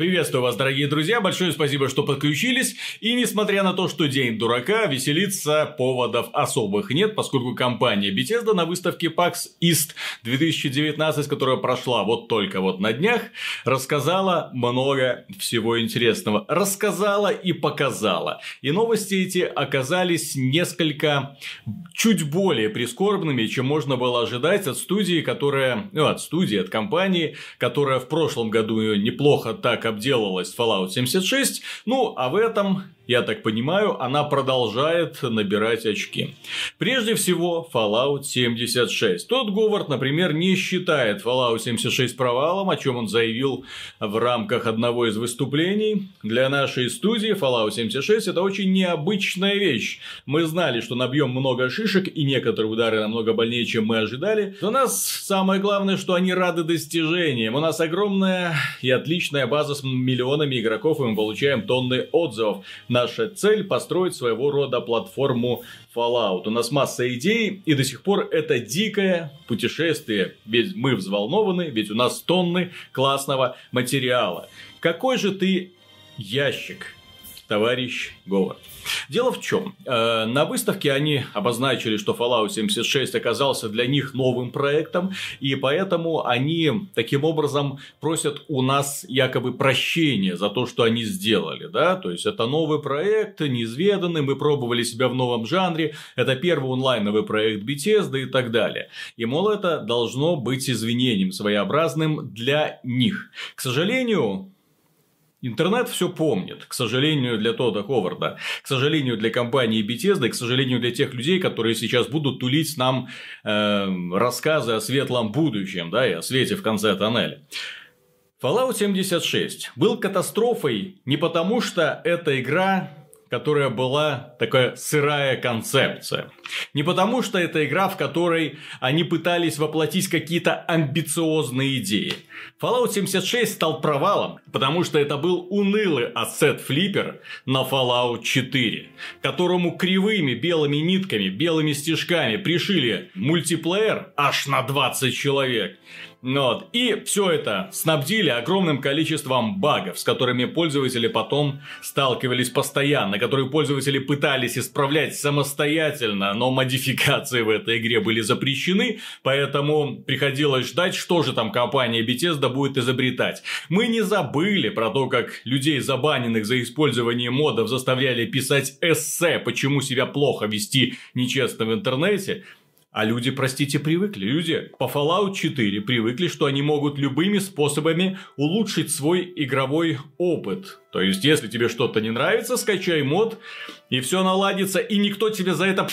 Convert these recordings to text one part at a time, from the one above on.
Приветствую вас, дорогие друзья, большое спасибо, что подключились, и несмотря на то, что день дурака, веселиться поводов особых нет, поскольку компания Bethesda на выставке PAX East 2019, которая прошла вот только вот на днях, рассказала много всего интересного, рассказала и показала, и новости эти оказались несколько чуть более прискорбными, чем можно было ожидать от студии, которая, от компании, которая в прошлом году неплохо так обделалась Fallout 76, ну а в этом, я так понимаю, она продолжает набирать очки. Прежде всего, Fallout 76. Тодд Говард, например, не считает Fallout 76 провалом, о чем он заявил в рамках одного из выступлений. Для нашей студии Fallout 76 это очень необычная вещь. Мы знали, что набьем много шишек, и некоторые удары намного больнее, чем мы ожидали. Но у нас самое главное, что они рады достижениям. У нас огромная и отличная база с миллионами игроков, и мы получаем тонны отзывов. Наша цель — построить своего рода платформу Fallout. У нас масса идей, и до сих пор это дикое путешествие. Ведь мы взволнованы, ведь у нас тонны классного материала. Какой же ты ящик, товарищ Говард? Дело в чем. На выставке они обозначили, что Fallout 76 оказался для них новым проектом, и поэтому они таким образом просят у нас якобы прощения за то, что они сделали, да, то есть это новый проект, неизведанный, мы пробовали себя в новом жанре, это первый онлайновый проект Bethesda и так далее, и, мол, это должно быть извинением своеобразным для них. К сожалению, интернет все помнит, к сожалению, для Тодда Ховарда, к сожалению, для компании Bethesda, к сожалению, для тех людей, которые сейчас будут тулить нам рассказы о светлом будущем, да, и о свете в конце тоннеля. Fallout 76 был катастрофой не потому, что эта игра, которая была такая сырая концепция. Не потому, что это игра, в которой они пытались воплотить какие-то амбициозные идеи. Fallout 76 стал провалом, потому что это был унылый ассет-флиппер на Fallout 4, которому кривыми белыми нитками, белыми стежками пришили мультиплеер аж на 20 человек. Вот. И все это снабдили огромным количеством багов, с которыми пользователи потом сталкивались постоянно, которые пользователи пытались исправлять самостоятельно, но модификации в этой игре были запрещены, поэтому приходилось ждать, что же там компания Bethesda будет изобретать. Мы не забыли про то, как людей, забаненных за использование модов, заставляли писать эссе, почему себя плохо вести нечестно в интернете. А люди, простите, привыкли. Люди по Fallout 4 привыкли, что они могут любыми способами улучшить свой игровой опыт. То есть, если тебе что-то не нравится, скачай мод, и все наладится, и никто тебе за это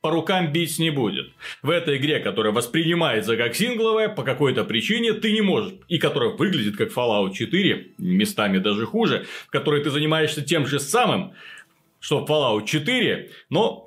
по рукам бить не будет. В этой игре, которая воспринимается как сингловая, по какой-то причине ты не можешь, и которая выглядит как Fallout 4, местами даже хуже, в которой ты занимаешься тем же самым, что Fallout 4, но...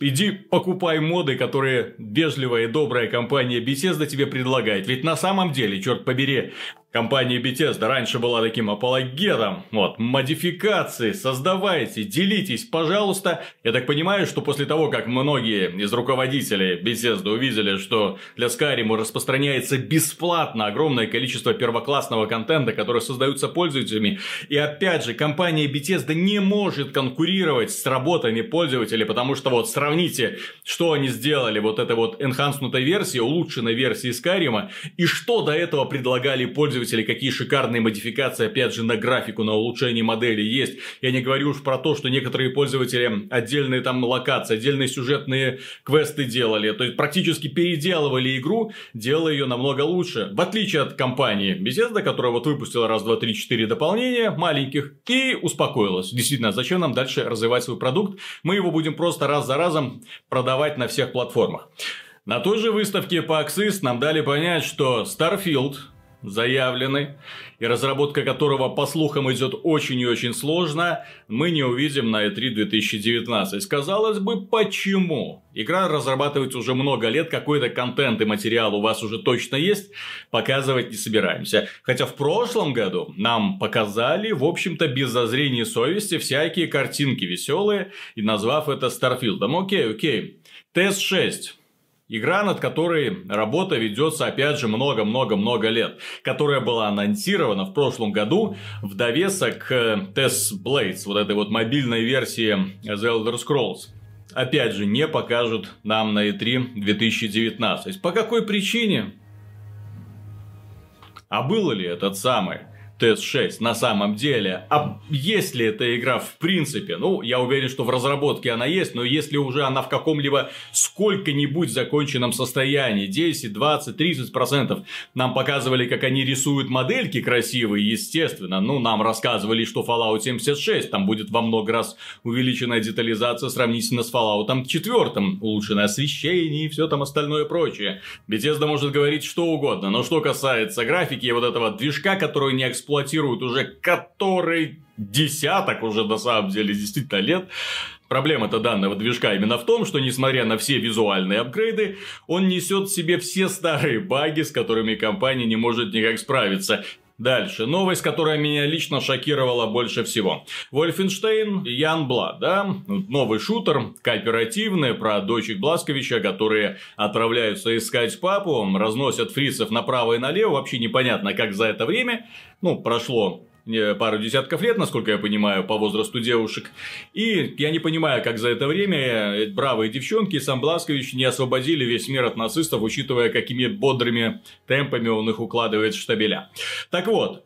Иди покупай моды, которые вежливая и добрая компания Bethesda тебе предлагает. Ведь на самом деле, черт побери, компания Bethesda раньше была таким апологетом. Вот, модификации, создавайте, делитесь, пожалуйста. Я так понимаю, что после того, как многие из руководителей Bethesda увидели, что для Skyrim распространяется бесплатно огромное количество первоклассного контента, который создается пользователями. И опять же, компания Bethesda не может конкурировать с работами пользователей, потому что вот сразу сравните, что они сделали вот этой вот энханснутой версии, улучшенной версии Skyrim'а, и что до этого предлагали пользователи, какие шикарные модификации, опять же, на графику, на улучшение модели есть. Я не говорю уж про то, что некоторые пользователи отдельные там локации, отдельные сюжетные квесты делали, то есть практически переделывали игру, делая ее намного лучше. В отличие от компании Bethesda, которая вот выпустила раз, два, три, четыре дополнения маленьких и успокоилась. Действительно, зачем нам дальше развивать свой продукт? Мы его будем просто раз за разом продавать на всех платформах. На той же выставке PAX East нам дали понять, что Starfield заявленный, и разработка которого, по слухам, идет очень и очень сложно, мы не увидим на E3 2019. Казалось бы, почему? Игра разрабатывается уже много лет, какой-то контент и материал у вас уже точно есть, показывать не собираемся. Хотя в прошлом году нам показали, в общем-то, без зазрения совести, всякие картинки веселые, и назвав это Starfield. Окей, TES 6. Игра, над которой работа ведется, опять же, много-много-много лет. Которая была анонсирована в прошлом году в довесок к TES Blades, вот этой вот мобильной версии The Elder Scrolls. Опять же, не покажут нам на E3 2019. По какой причине? А было ли этот самый TES 6 на самом деле? А есть ли эта игра в принципе? Ну, я уверен, что в разработке она есть, но если уже она в каком-либо сколько-нибудь законченном состоянии, 10, 20, 30%, нам показывали, как они рисуют модельки красивые, естественно. Ну, нам рассказывали, что Fallout 76, там будет во много раз увеличенная детализация сравнительно с Fallout 4, улучшенное освещение и все там остальное прочее. Bethesda может говорить что угодно, но что касается графики и вот этого движка, который не эксплуатируют уже который десяток уже на самом деле действительно лет. Проблема-то данного движка именно в том, что несмотря на все визуальные апгрейды, он несет в себе все старые баги, с которыми компания не может никак справиться. Дальше. Новость, которая меня лично шокировала больше всего. Wolfenstein: Youngblood, да? Новый шутер, кооперативный, про дочек Бласковича, которые отправляются искать папу, разносят фрицев направо и налево. Вообще непонятно, как за это время, ну, прошло пару десятков лет, насколько я понимаю, по возрасту девушек. И я не понимаю, как за это время бравые девчонки и сам Бласкович не освободили весь мир от нацистов, учитывая, какими бодрыми темпами он их укладывает в штабеля. Так вот,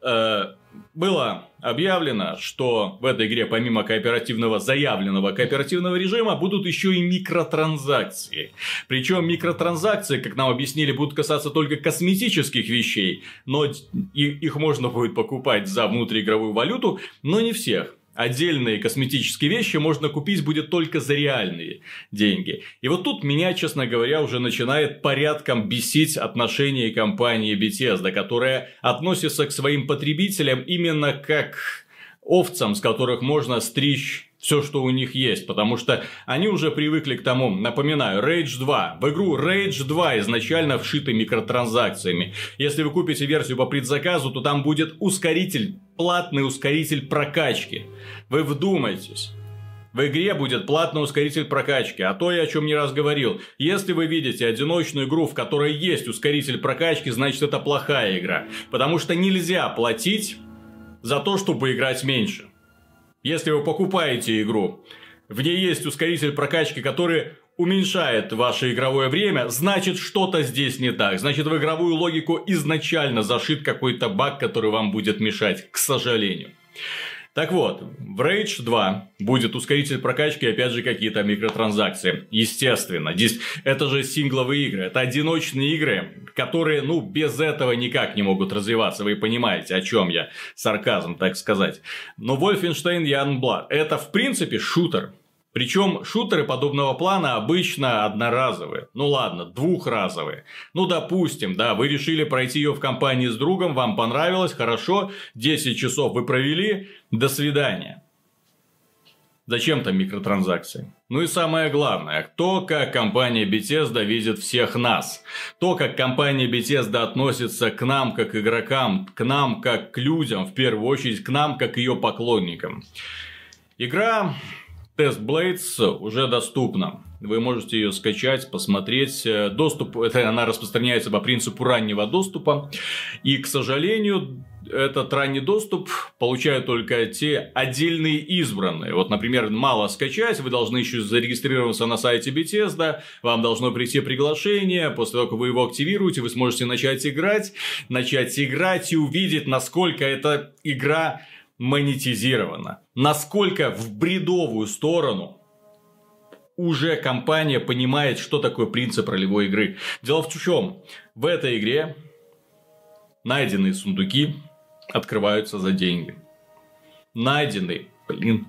было объявлено, что в этой игре помимо заявленного кооперативного режима будут еще и микротранзакции. Причем микротранзакции, как нам объяснили, будут касаться только косметических вещей, но их можно будет покупать за внутриигровую валюту, но не всех. Отдельные косметические вещи можно купить будет только за реальные деньги. И вот тут меня, честно говоря, уже начинает порядком бесить отношение компании Bethesda, которая относится к своим потребителям именно как овцам, с которых можно стричь все, что у них есть, потому что они уже привыкли к тому, напоминаю, Rage 2. В игру Rage 2 изначально вшиты микротранзакциями. Если вы купите версию по предзаказу, то там будет ускоритель, платный ускоритель прокачки. Вы вдумайтесь. В игре будет платный ускоритель прокачки, а то я о чем не раз говорил. Если вы видите одиночную игру, в которой есть ускоритель прокачки, значит это плохая игра. Потому что нельзя платить за то, чтобы играть меньше. Если вы покупаете игру, в ней есть ускоритель прокачки, который уменьшает ваше игровое время, значит что-то здесь не так. Значит в игровую логику изначально зашит какой-то баг, который вам будет мешать, к сожалению. Так вот, в Rage 2 будет ускоритель прокачки и опять же какие-то микротранзакции. Естественно, здесь это же сингловые игры, это одиночные игры, которые, ну, без этого никак не могут развиваться. Вы понимаете, о чем я, сарказм, так сказать. Но Wolfenstein Youngblood это в принципе шутер. Причем шутеры подобного плана обычно одноразовые, ну ладно, двухразовые. Ну допустим, да, вы решили пройти ее в компании с другом, вам понравилось, хорошо, 10 часов вы провели, до свидания. Зачем там микротранзакции? Ну и самое главное, то, как компания Bethesda видит всех нас. То, как компания Bethesda относится к нам, как игрокам, к нам, как к людям, в первую очередь, к нам, как ее поклонникам. Игра TES Blades уже доступна. Вы можете ее скачать, посмотреть. Доступ, это она распространяется по принципу раннего доступа. И, к сожалению, этот ранний доступ получают только те отдельные избранные. Вот, например, мало скачать, вы должны еще зарегистрироваться на сайте Bethesda, вам должно прийти приглашение, после того, как вы его активируете, вы сможете начать играть и увидеть, насколько эта игра монетизирована. Насколько в бредовую сторону уже компания понимает, что такое принцип ролевой игры. Дело в чем, в этой игре найденные сундуки открываются за деньги.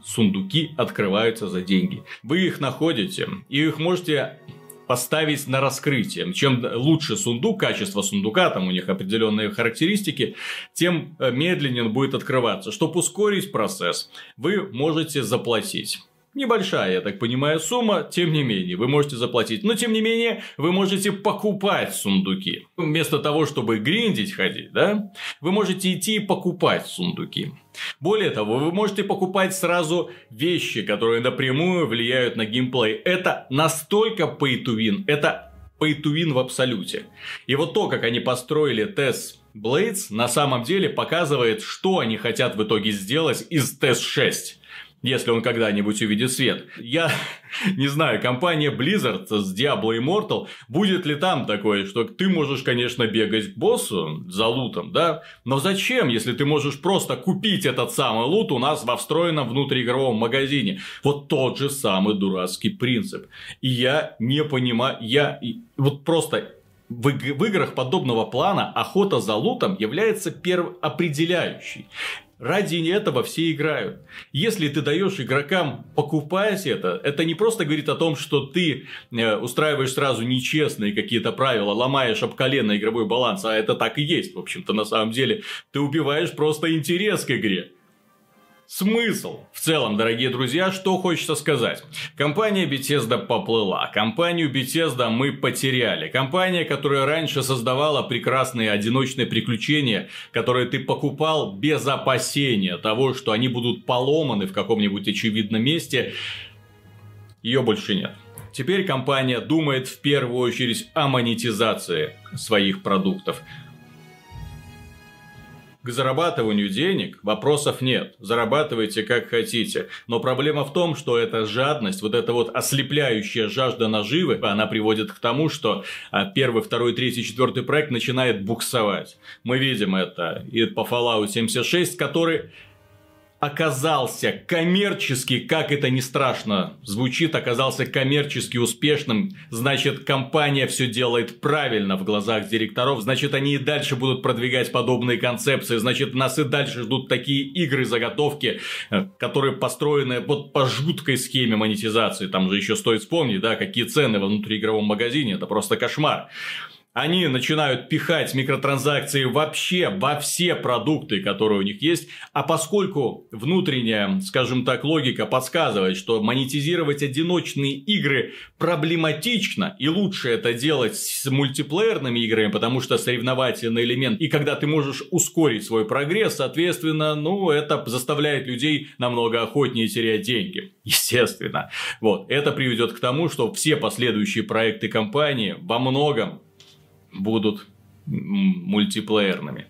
Сундуки открываются за деньги. Вы их находите и их можете поставить на раскрытие. Чем лучше сундук, качество сундука, там у них определенные характеристики, тем медленнее он будет открываться. Чтобы ускорить процесс, вы можете заплатить. Небольшая, я так понимаю, сумма, тем не менее, вы можете заплатить. Но, тем не менее, вы можете покупать сундуки. Вместо того, чтобы гриндить, ходить, да, вы можете идти и покупать сундуки. Более того, вы можете покупать сразу вещи, которые напрямую влияют на геймплей. Это настолько pay to win, это pay to win в абсолюте. И вот то, как они построили TES Blades, на самом деле показывает, что они хотят в итоге сделать из TES 6. Если он когда-нибудь увидит свет. Я не знаю, компания Blizzard с Diablo Immortal, будет ли там такое, что ты можешь, конечно, бегать к боссу за лутом, да? Но зачем, если ты можешь просто купить этот самый лут у нас во встроенном внутриигровом магазине? Вот тот же самый дурацкий принцип. И я не понимаю, вот просто... В играх подобного плана охота за лутом является определяющей. Ради этого все играют. Если ты даешь игрокам покупать это не просто говорит о том, что ты устраиваешь сразу нечестные какие-то правила, ломаешь об колено игровой баланс, а это так и есть, в общем-то, на самом деле. Ты убиваешь просто интерес к игре. Смысл? В целом, дорогие друзья, что хочется сказать. Компания Bethesda поплыла. Компанию Bethesda мы потеряли. Компания, которая раньше создавала прекрасные одиночные приключения, которые ты покупал без опасения того, что они будут поломаны в каком-нибудь очевидном месте, ее больше нет. Теперь компания думает в первую очередь о монетизации своих продуктов. К зарабатыванию денег вопросов нет. Зарабатывайте как хотите. Но проблема в том, что эта жадность, вот эта вот ослепляющая жажда наживы, она приводит к тому, что первый, второй, третий, четвертый проект начинает буксовать. Мы видим это и по Fallout 76, который... оказался коммерчески, как это ни страшно звучит, оказался коммерчески успешным, значит, компания все делает правильно в глазах директоров, значит, они и дальше будут продвигать подобные концепции, значит, нас и дальше ждут такие игры-заготовки, которые построены вот по жуткой схеме монетизации. Там же еще стоит вспомнить, да, какие цены во внутриигровом магазине, это просто кошмар. Они начинают пихать микротранзакции вообще во все продукты, которые у них есть. А поскольку внутренняя, скажем так, логика подсказывает, что монетизировать одиночные игры проблематично, и лучше это делать с мультиплеерными играми, потому что соревновательный элемент. И когда ты можешь ускорить свой прогресс, соответственно, ну, это заставляет людей намного охотнее терять деньги. Естественно. Вот. Это приведет к тому, что все последующие проекты компании во многом будут мультиплеерными.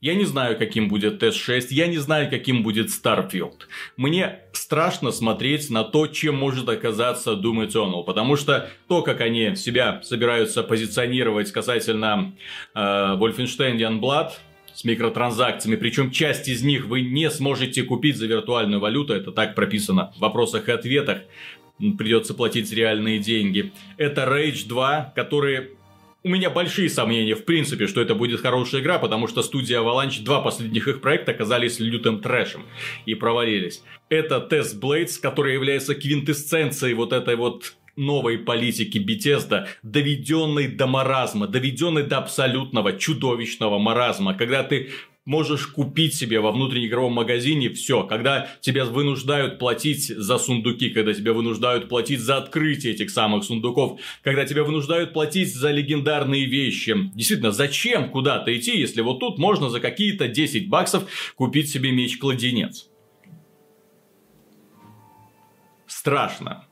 Я не знаю, каким будет TES 6, я не знаю, каким будет Starfield. Мне страшно смотреть на то, чем может оказаться Doom Eternal, потому что то, как они себя собираются позиционировать касательно Wolfenstein: Youngblood с микротранзакциями, причем часть из них вы не сможете купить за виртуальную валюту, это так прописано в вопросах и ответах, придется платить реальные деньги. Это Rage 2, который... У меня большие сомнения, в принципе, что это будет хорошая игра, потому что студия Avalanche, два последних их проекта оказались лютым трэшем и провалились. Это TES Blades, который является квинтэссенцией вот этой вот новой политики Bethesda, доведенной до маразма, доведенной до абсолютного чудовищного маразма, когда ты... можешь купить себе во внутриигровом магазине все, когда тебя вынуждают платить за сундуки, когда тебя вынуждают платить за открытие этих самых сундуков, когда тебя вынуждают платить за легендарные вещи. Действительно, зачем куда-то идти, если вот тут можно за какие-то 10 баксов купить себе меч-кладенец? Страшно.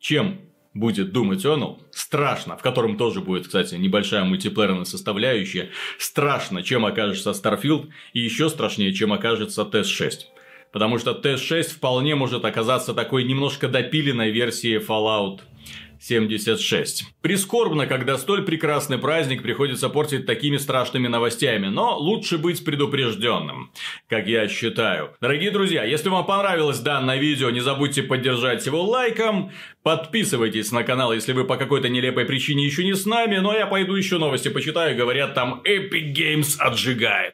Чем будет Doom Eternal? Страшно, в котором тоже будет, кстати, небольшая мультиплеерная составляющая. Страшно, чем окажется Starfield, и еще страшнее, чем окажется TES 6. Потому что TES 6 вполне может оказаться такой немножко допиленной версией Fallout 76. Прискорбно, когда столь прекрасный праздник приходится портить такими страшными новостями, но лучше быть предупрежденным, как я считаю. Дорогие друзья, если вам понравилось данное видео, не забудьте поддержать его лайком, подписывайтесь на канал, если вы по какой-то нелепой причине еще не с нами, но я пойду еще новости почитаю, говорят, там Epic Games отжигает.